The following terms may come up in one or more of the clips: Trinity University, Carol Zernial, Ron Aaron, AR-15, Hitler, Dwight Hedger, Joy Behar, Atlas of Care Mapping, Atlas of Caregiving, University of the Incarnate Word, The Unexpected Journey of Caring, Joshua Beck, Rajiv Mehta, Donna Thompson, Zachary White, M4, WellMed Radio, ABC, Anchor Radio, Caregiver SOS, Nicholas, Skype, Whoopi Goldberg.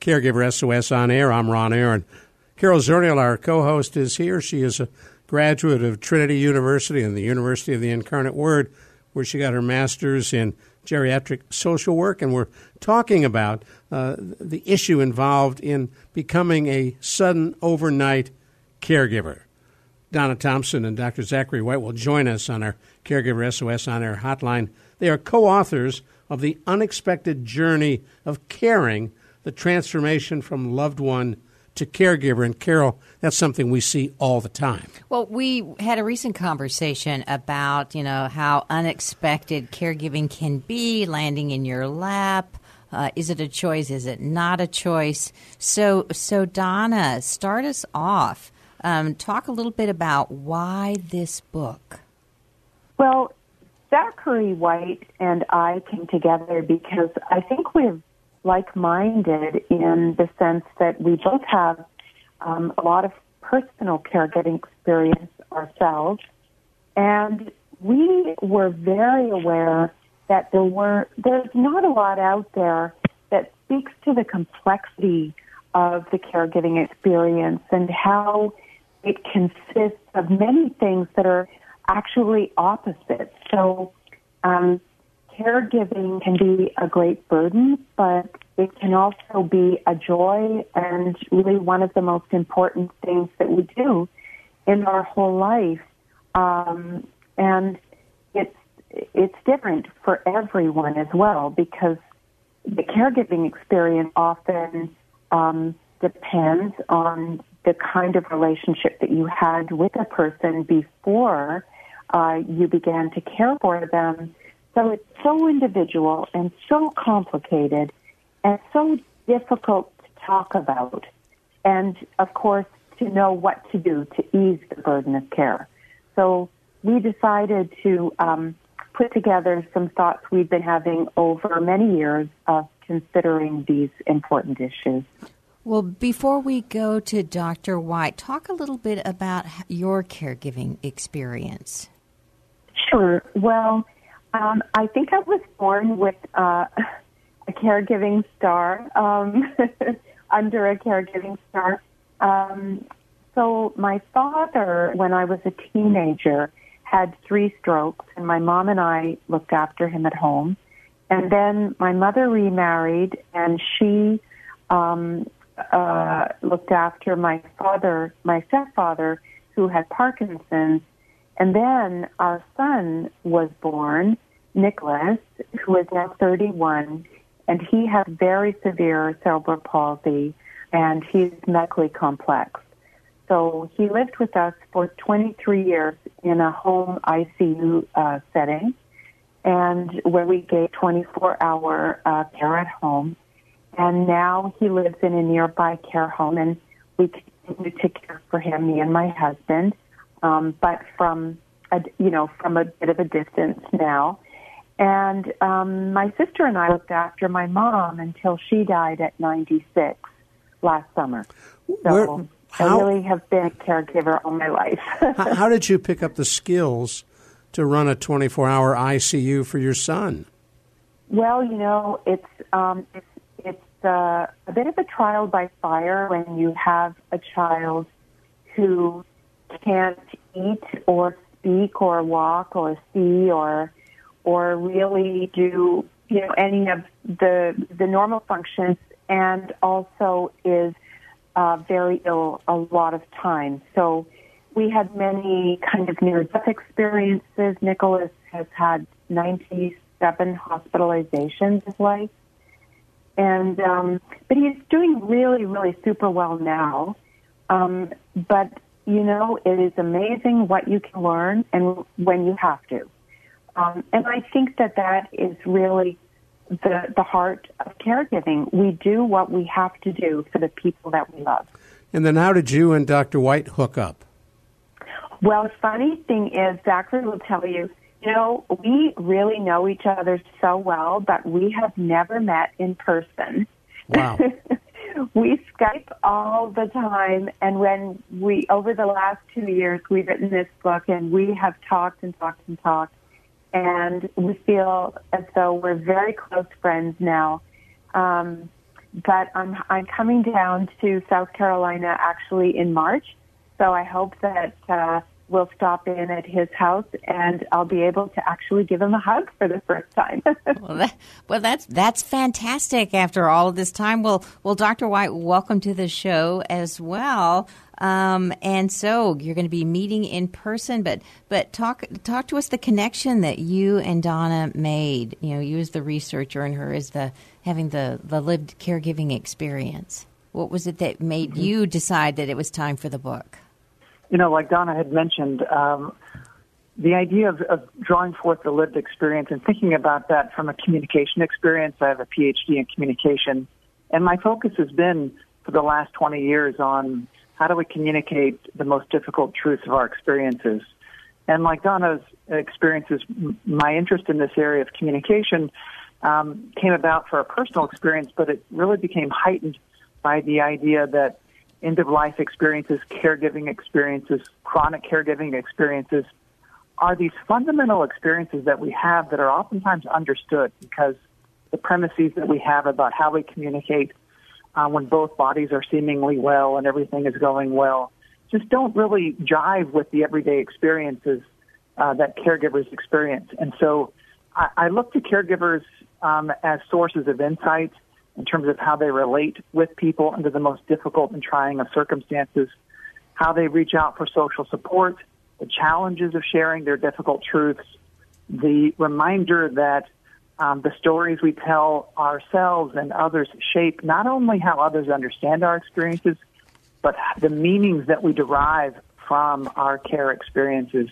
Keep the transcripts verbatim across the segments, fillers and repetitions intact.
Caregiver S O S On Air. I'm Ron Aaron. Carol Zernial, our co-host, is here. She is a graduate of Trinity University and the University of the Incarnate Word, where she got her master's in geriatric social work. And we're talking about uh, the issue involved in becoming a sudden overnight caregiver. Donna Thompson and Doctor Zachary White will join us on our Caregiver S O S On Air hotline. They are co-authors of The Unexpected Journey of Caring, the transformation from loved one to caregiver. And Carol, that's something we see all the time. Well, we had a recent conversation about, you know, how unexpected caregiving can be, landing in your lap. Uh, is it a choice? Is it not a choice? So, so Donna, start us off. Um, talk a little bit about why this book. Well, Zachary White and I came together because I think we've like-minded in the sense that we both have um, a lot of personal caregiving experience ourselves, and we were very aware that there were there's not a lot out there that speaks to the complexity of the caregiving experience and how it consists of many things that are actually opposite. So um caregiving can be a great burden, but it can also be a joy and really one of the most important things that we do in our whole life. Um, and it's it's different for everyone as well, because the caregiving experience often um, depends on the kind of relationship that you had with a person before uh, you began to care for them. So it's so individual and so complicated and so difficult to talk about. And, of course, to know what to do to ease the burden of care. So we decided to um, put together some thoughts we've been having over many years of considering these important issues. Well, before we go to Doctor White, talk a little bit about your caregiving experience. Sure. Well, Um, I think I was born with uh, a caregiving star, um, under a caregiving star. Um, so my father, when I was a teenager, had three strokes, and my mom and I looked after him at home. And then my mother remarried, and she um, uh, looked after my father, my stepfather, who had Parkinson's. And then our son was born, Nicholas, who is now thirty-one, and he has very severe cerebral palsy, and he's medically complex. So he lived with us for twenty-three years in a home I C U uh, setting, and where we gave twenty-four hour uh, care at home. And now he lives in a nearby care home, and we continue to care for him, me and my husband. Um, but from, a, you know, from a bit of a distance now. And um, my sister and I looked after my mom until she died at ninety-six last summer. So Where, how, I really have been a caregiver all my life. how, how did you pick up the skills to run a twenty-four hour I C U for your son? Well, you know, it's um, it's, it's uh, a bit of a trial by fire when you have a child who can't eat or speak or walk or see or or really do, you know, any of the the normal functions, and also is uh, very ill a lot of times. So we had many kind of near-death experiences. Nicholas has had ninety-seven hospitalizations in his life, and um, but he's doing really, really super well now. Um, but You know, it is amazing what you can learn and when you have to. Um, and I think that that is really the, the heart of caregiving. We do what we have to do for the people that we love. And then how did you and Doctor White hook up? Well, the funny thing is, Zachary will tell you, you know, we really know each other so well, but we have never met in person. Wow. We Skype all the time, and when we, over the last two years, we've written this book, and we have talked and talked and talked, and we feel as though we're very close friends now. Um, but I'm, I'm coming down to South Carolina actually in March, so I hope that uh, we'll stop in at his house, and I'll be able to actually give him a hug for the first time. well, that, well, that's that's fantastic. After all of this time, well, well, Doctor White, welcome to the show as well. Um, and so you're going to be meeting in person, but but talk talk to us the connection that you and Donna made. You know, you as the researcher, and her as the having the, the lived caregiving experience. What was it that made mm-hmm. you decide that it was time for the book? You know, like Donna had mentioned, um, the idea of, of drawing forth the lived experience and thinking about that from a communication experience. I have a P H D in communication, and my focus has been for the last twenty years on how do we communicate the most difficult truths of our experiences. And like Donna's experiences, my interest in this area of communication um, came about for a personal experience, but it really became heightened by the idea that end-of-life experiences, caregiving experiences, chronic caregiving experiences are these fundamental experiences that we have that are oftentimes understood because the premises that we have about how we communicate uh, when both bodies are seemingly well and everything is going well just don't really jive with the everyday experiences uh, that caregivers experience. And so I, I look to caregivers um, as sources of insight in terms of how they relate with people under the most difficult and trying of circumstances, how they reach out for social support, the challenges of sharing their difficult truths, the reminder that um, the stories we tell ourselves and others shape not only how others understand our experiences, but the meanings that we derive from our care experiences.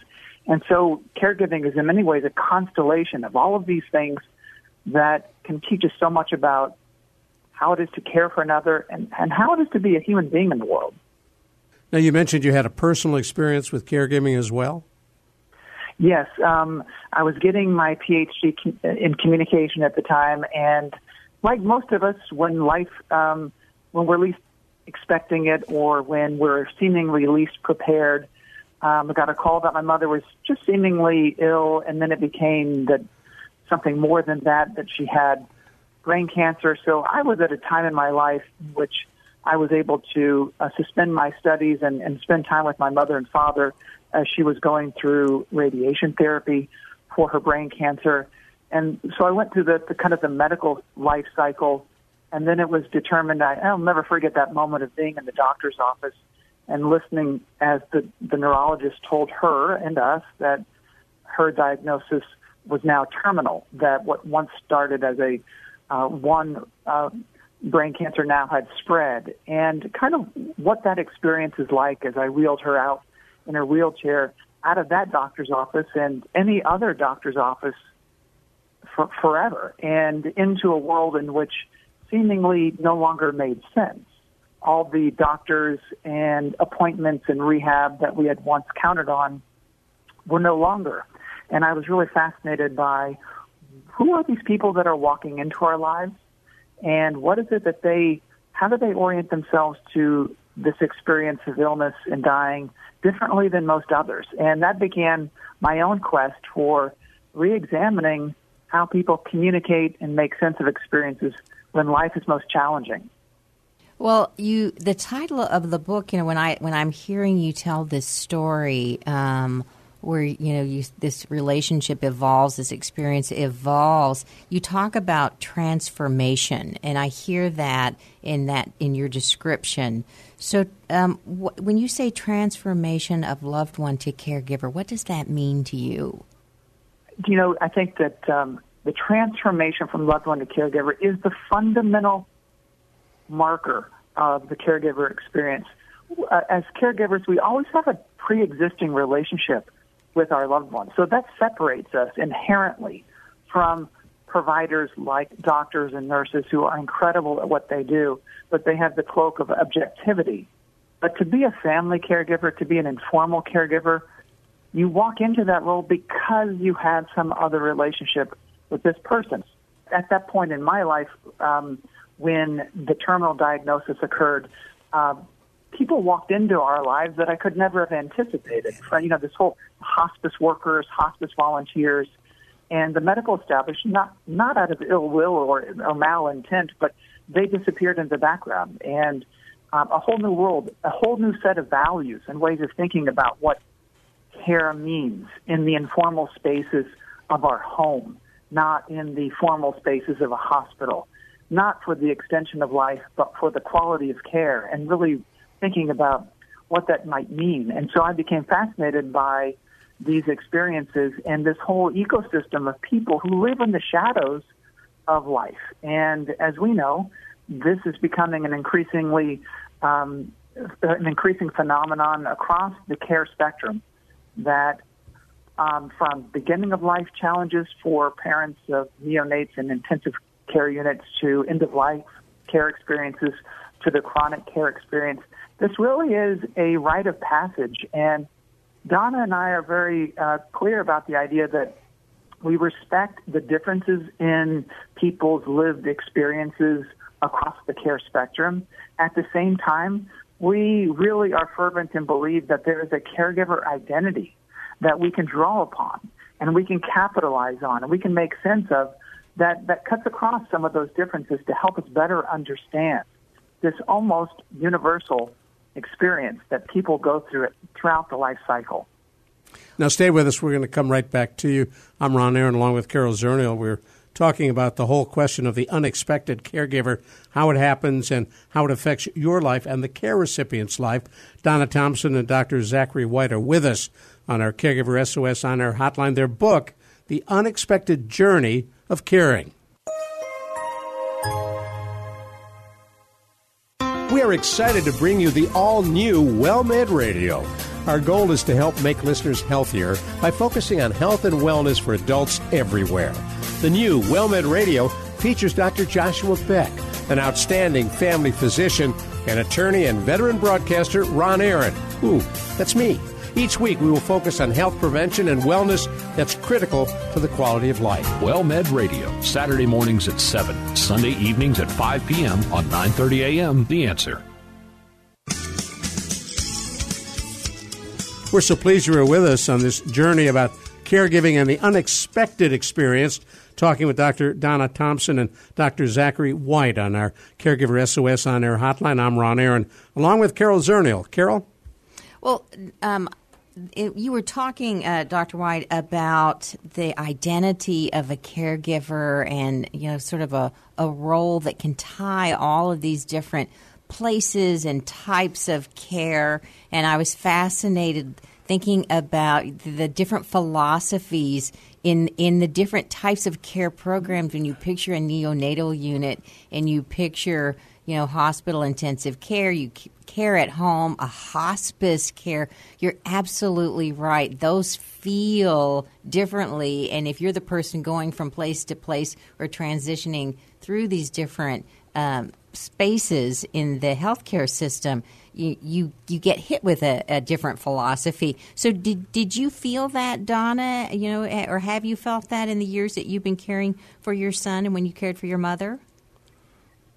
And so caregiving is in many ways a constellation of all of these things that can teach us so much about how it is to care for another, and, and how it is to be a human being in the world. Now, you mentioned you had a personal experience with caregiving as well? Yes. Um, I was getting my P H D in communication at the time, and like most of us, when life, um, when we're least expecting it or when we're seemingly least prepared, um, I got a call that my mother was just seemingly ill, and then it became that something more than that, that she had brain cancer. So I was at a time in my life in which I was able to uh, suspend my studies and, and spend time with my mother and father as she was going through radiation therapy for her brain cancer. And so I went through the, the kind of the medical life cycle, and then it was determined, I, I'll never forget that moment of being in the doctor's office and listening as the, the neurologist told her and us that her diagnosis was now terminal, that what once started as a Uh, one uh, brain cancer now had spread, and kind of what that experience is like as I wheeled her out in her wheelchair out of that doctor's office and any other doctor's office for, forever and into a world in which seemingly no longer made sense. All the doctors and appointments and rehab that we had once counted on were no longer. And I was really fascinated by who are these people that are walking into our lives, and what is it that they, how do they orient themselves to this experience of illness and dying differently than most others? And that began my own quest for reexamining how people communicate and make sense of experiences when life is most challenging. Well, you, the title of the book, you know, when I when I'm hearing you tell this story, um, where, you know, you, this relationship evolves, this experience evolves. You talk about transformation, and I hear that in that in your description. So um, w- when you say transformation of loved one to caregiver, what does that mean to you? You know, I think that um, the transformation from loved one to caregiver is the fundamental marker of the caregiver experience. Uh, as caregivers, we always have a pre-existing relationship with our loved ones. So that separates us inherently from providers like doctors and nurses who are incredible at what they do, but they have the cloak of objectivity. But to be a family caregiver, to be an informal caregiver, you walk into that role because you had some other relationship with this person. At that point in my life, um, when the terminal diagnosis occurred, uh, people walked into our lives that I could never have anticipated. You know, this whole hospice workers, hospice volunteers, and the medical establishment, not, not out of ill will or, or malintent, but they disappeared into the background. And um, a whole new world, a whole new set of values and ways of thinking about what care means in the informal spaces of our home, not in the formal spaces of a hospital, not for the extension of life, but for the quality of care, and really thinking about what that might mean. And so I became fascinated by these experiences and this whole ecosystem of people who live in the shadows of life. And as we know, this is becoming an increasingly um, an increasing phenomenon across the care spectrum, that um, from beginning of life challenges for parents of neonates in intensive care units to end of life care experiences to the chronic care experience, this really is a rite of passage. And Donna and I are very uh, clear about the idea that we respect the differences in people's lived experiences across the care spectrum. At the same time, we really are fervent and believe that there is a caregiver identity that we can draw upon and we can capitalize on and we can make sense of that, that cuts across some of those differences to help us better understand this almost universal experience that people go through it throughout the life cycle. Now, stay with us. We're going to come right back to you. I'm Ron Aaron, along with Carol Zernial. We're talking about the whole question of the unexpected caregiver, how it happens and how it affects your life and the care recipient's life. Donna Thompson and Doctor Zachary White are with us on our Caregiver S O S on our hotline. Their book, The Unexpected Journey of Caring. We're excited to bring you the all-new WellMed Radio. Our goal is to help make listeners healthier by focusing on health and wellness for adults everywhere. The new WellMed Radio features Doctor Joshua Beck, an outstanding family physician, and attorney and veteran broadcaster Ron Aaron. Ooh, that's me. Each week we will focus on health prevention and wellness that's critical to the quality of life. WellMed Radio, Saturday mornings at seven, Sunday evenings at five p.m. on nine thirty a.m. The Answer. We're so pleased you were with us on this journey about caregiving and the unexpected experience, talking with Doctor Donna Thompson and Doctor Zachary White on our Caregiver S O S on Air hotline. I'm Ron Aaron, along with Carol Zernial. Carol? Well, um, it, you were talking, uh, Doctor White, about the identity of a caregiver and, you know, sort of a, a role that can tie all of these different places and types of care. And I was fascinated thinking about the different philosophies in, in the different types of care programs. When you picture a neonatal unit and you picture, you know, hospital intensive care, you care at home, a hospice care, you're absolutely right. Those feel differently. And if you're the person going from place to place or transitioning through these different um, spaces in the healthcare system, you you, you get hit with a, a different philosophy. So did, did you feel that, Donna, you know, or have you felt that in the years that you've been caring for your son and when you cared for your mother?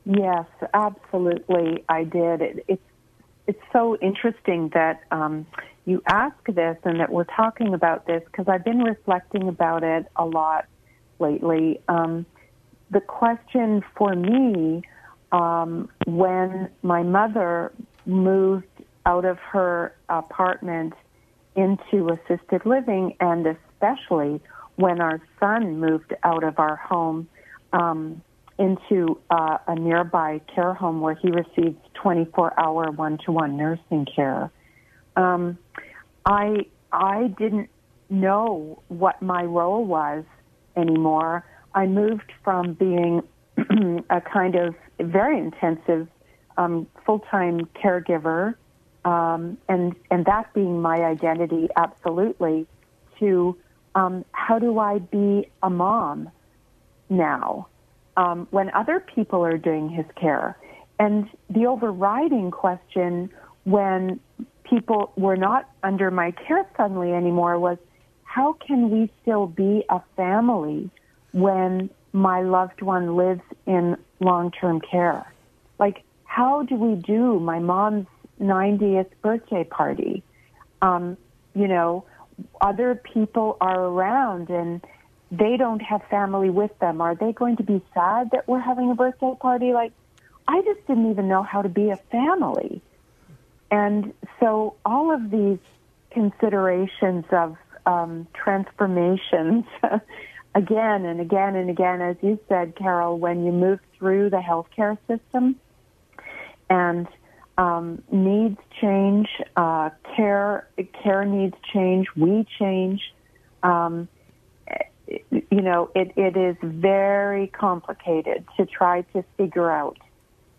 Yes, absolutely, I did. It, it's it's so interesting that um, you ask this and that we're talking about this, because I've been reflecting about it a lot lately. Um, the question for me, um, when my mother moved out of her apartment into assisted living, and especially when our son moved out of our home, um into uh, a nearby care home where he received twenty-four hour one-to-one nursing care. Um, I I didn't know what my role was anymore. I moved from being a kind of very intensive um, full-time caregiver, um, and, and that being my identity, absolutely, to um, how do I be a mom? now um, when other people are doing his care. And the overriding question when people were not under my care suddenly anymore was, how can we still be a family when my loved one lives in long-term care? Like, how do we do my mom's ninetieth birthday party? Um, you know, other people are around and they don't have family with them. Are they going to be sad that we're having a birthday party? Like, I just didn't even know how to be a family. And so all of these considerations of um, transformations, again and again and again, as you said, Carol, when you move through the healthcare system and um, needs change, uh, care care needs change, we change, um, you know, it, it is very complicated to try to figure out.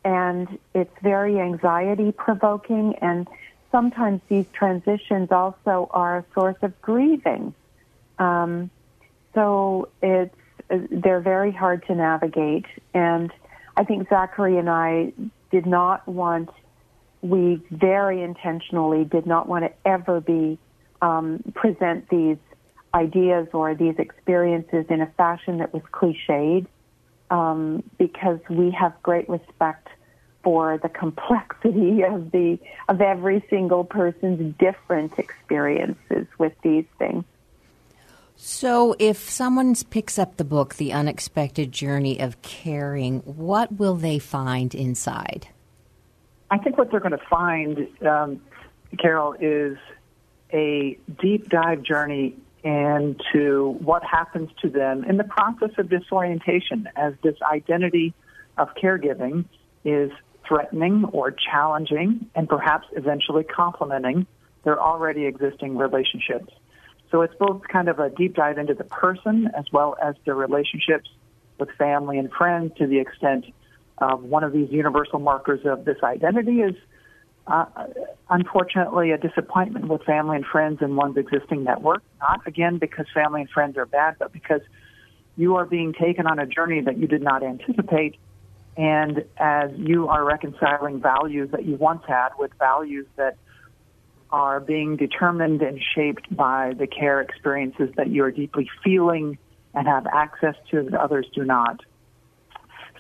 And it's very anxiety-provoking, and sometimes these transitions also are a source of grieving. Um, so it's they're very hard to navigate. And I think Zachary and I did not want, we very intentionally did not want to ever be um, present these ideas or these experiences in a fashion that was cliched, um, because we have great respect for the complexity of the of every single person's different experiences with these things. So if someone picks up the book, The Unexpected Journey of Caring, what will they find inside? I think what they're going to find, um, Carol, is a deep dive journey into what happens to them in the process of disorientation as this identity of caregiving is threatening or challenging and perhaps eventually complementing their already existing relationships. So it's both kind of a deep dive into the person as well as their relationships with family and friends, to the extent uh, one of these universal markers of this identity is uh, unfortunately a disappointment with family and friends in one's existing network. Not, again, because family and friends are bad, but because you are being taken on a journey that you did not anticipate. And as you are reconciling values that you once had with values that are being determined and shaped by the care experiences that you are deeply feeling and have access to that others do not.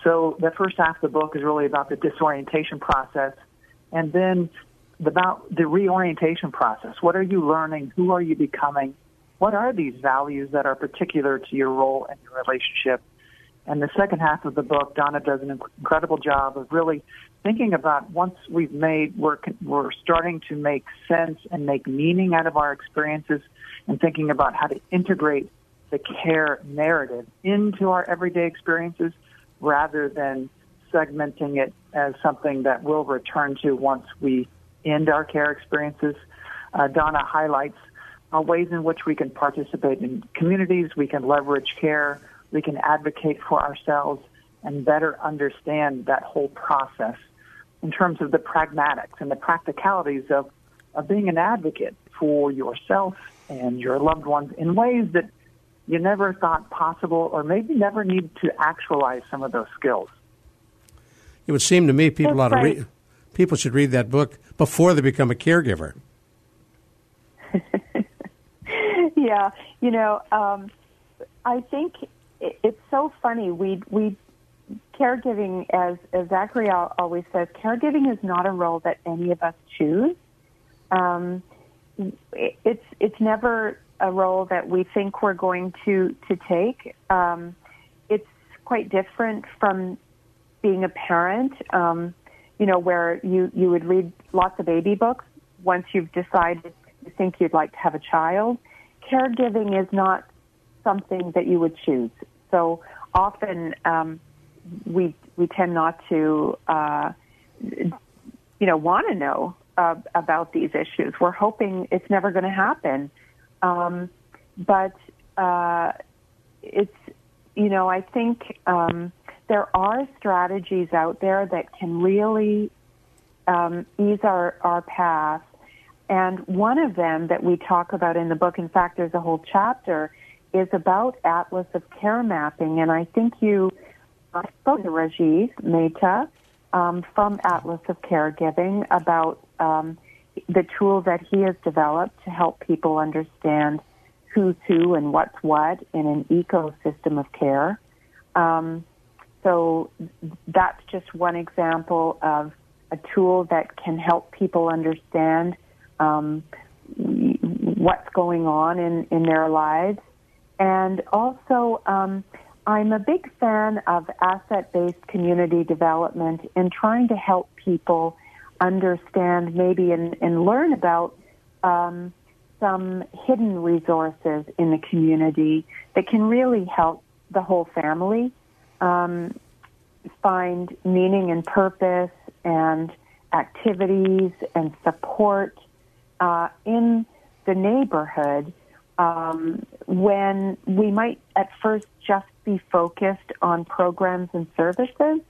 So the first half of the book is really about the disorientation process, and then about the reorientation process. What are you learning? Who are you becoming? What are these values that are particular to your role and your relationship? And the second half of the book, Donna does an incredible job of really thinking about, once we've made, we're, we're starting to make sense and make meaning out of our experiences, and thinking about how to integrate the care narrative into our everyday experiences rather than segmenting it as something that we'll return to once we end our care experiences. Uh, Donna highlights uh, ways in which we can participate in communities, we can leverage care, we can advocate for ourselves and better understand that whole process in terms of the pragmatics and the practicalities of, of being an advocate for yourself and your loved ones in ways that you never thought possible, or maybe never need to actualize some of those skills. It would seem to me people That's ought right. to read, people should read that book before they become a caregiver. Yeah, you know, um, I think it's so funny. We we caregiving, as, as Zachary always says, caregiving is not a role that any of us choose. Um, it's it's never a role that we think we're going to to take. Um, it's quite different from being a parent. Um, you know, where you you would read lots of baby books once you've decided you think you'd like to have a child. Caregiving is not something that you would choose. So often um, we we tend not to, uh, you know, want to know uh, about these issues. We're hoping it's never going to happen. Um, but uh, it's, you know, I think um, there are strategies out there that can really um, ease our, our path. And one of them that we talk about in the book, in fact, there's a whole chapter, is about Atlas of Care Mapping, and I think you I spoke to Rajiv Mehta um, from Atlas of Caregiving about um, the tool that he has developed to help people understand who's who and what's what in an ecosystem of care. Um, so that's just one example of a tool that can help people understand um, what's going on in, in their lives. And also, um, I'm a big fan of asset-based community development and trying to help people understand maybe and, and learn about um, some hidden resources in the community that can really help the whole family um, find meaning and purpose and activities and support uh, in the neighborhood um, when we might at first just be focused on programs and services.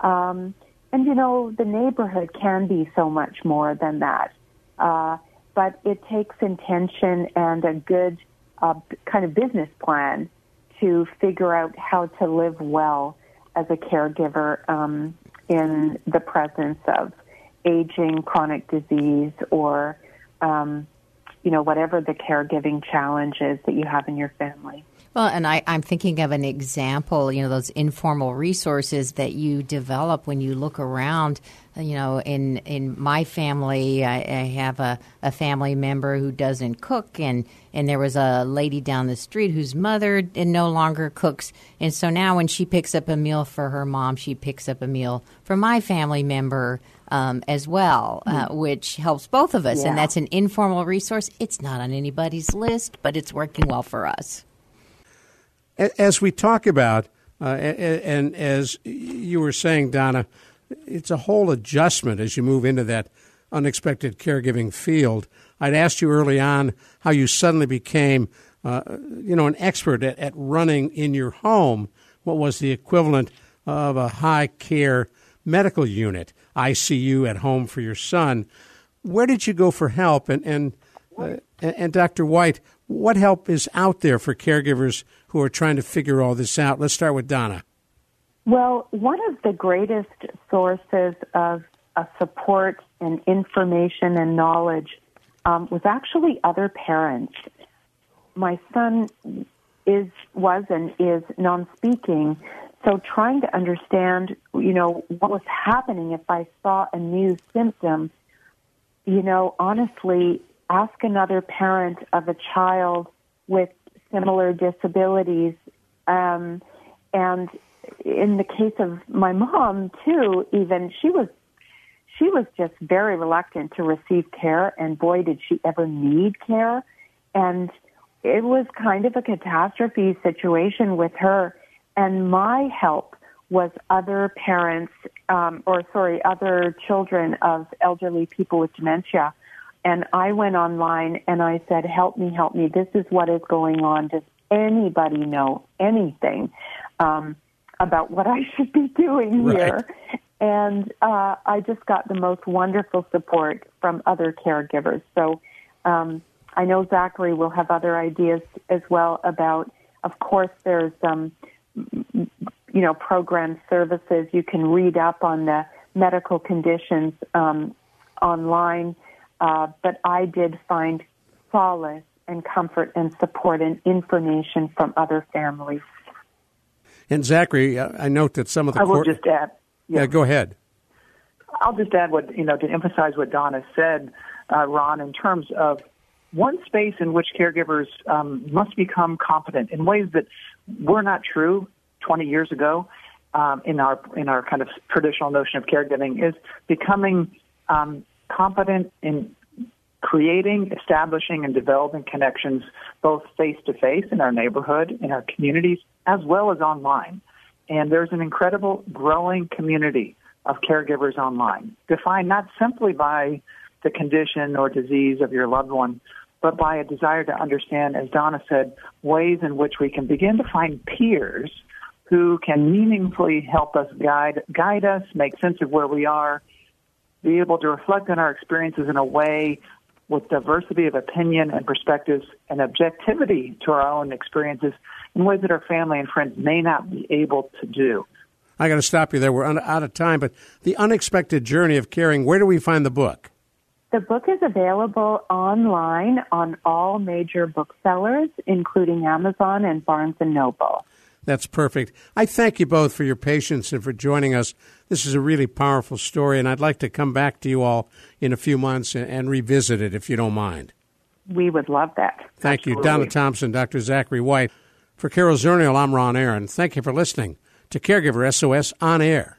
Um, and, you know, the neighborhood can be so much more than that. Uh, but it takes intention and a good uh, kind of business plan to figure out how to live well as a caregiver um, in the presence of aging, chronic disease, or, um, you know, whatever the caregiving challenge is that you have in your family. Well, and I, I'm thinking of an example, you know, those informal resources that you develop when you look around. You know, in, in my family, I, I have a, a family member who doesn't cook, and, and there was a lady down the street whose mother and no longer cooks. And so now when she picks up a meal for her mom, she picks up a meal for my family member um, as well, mm-hmm. uh, which helps both of us. Yeah. And that's an informal resource. It's not on anybody's list, but it's working well for us. As we talk about, uh, and as you were saying, Donna, it's a whole adjustment as you move into that unexpected caregiving field. I'd asked you early on how you suddenly became, uh, you know, an expert at, at running in your home what was the equivalent of a high-care medical unit, I C U at home for your son. Where did you go for help? And and uh, and Doctor White, what help is out there for caregivers who are trying to figure all this out? Let's start with Donna. Well, one of the greatest sources of, of support and information and knowledge um, was actually other parents. My son is was and is non-speaking, so trying to understand, you know, what was happening if I saw a new symptom, you know, honestly, ask another parent of a child with similar disabilities, um, and in the case of my mom too, even she was she was just very reluctant to receive care, and boy, did she ever need care. And it was kind of a catastrophe situation with her. And my help was other parents, um, or sorry, other children of elderly people with dementia. And I went online and I said, help me, help me. This is what is going on. Does anybody know anything um, about what I should be doing here? Right. And uh, I just got the most wonderful support from other caregivers. So um, I know Zachary will have other ideas as well about, of course, there's, um, you know, program services. You can read up on the medical conditions um, online. Uh, but I did find solace and comfort and support and information from other families. And Zachary, I note that some of the I will court- just add. Yeah. yeah, go ahead. I'll just add what you know to emphasize what Donna said, uh, Ron, in terms of one space in which caregivers um, must become competent in ways that were not true twenty years ago um, in our in our kind of traditional notion of caregiving is becoming. Um, competent in creating, establishing, and developing connections both face-to-face in our neighborhood, in our communities, as well as online. And there's an incredible growing community of caregivers online, defined not simply by the condition or disease of your loved one, but by a desire to understand, as Donna said, ways in which we can begin to find peers who can meaningfully help us guide, guide us, make sense of where we are, be able to reflect on our experiences in a way with diversity of opinion and perspectives and objectivity to our own experiences in ways that our family and friends may not be able to do. I got to stop you there. We're out of time, but The Unexpected Journey of Caring, where do we find the book? The book is available online on all major booksellers, including Amazon and Barnes and Noble. That's perfect. I thank you both for your patience and for joining us. This is a really powerful story, and I'd like to come back to you all in a few months and, and revisit it, if you don't mind. We would love that. Thank Absolutely. you, Donna Thompson, Doctor Zachary White. For Carol Zernial, I'm Ron Aaron. Thank you for listening to Caregiver S O S On Air.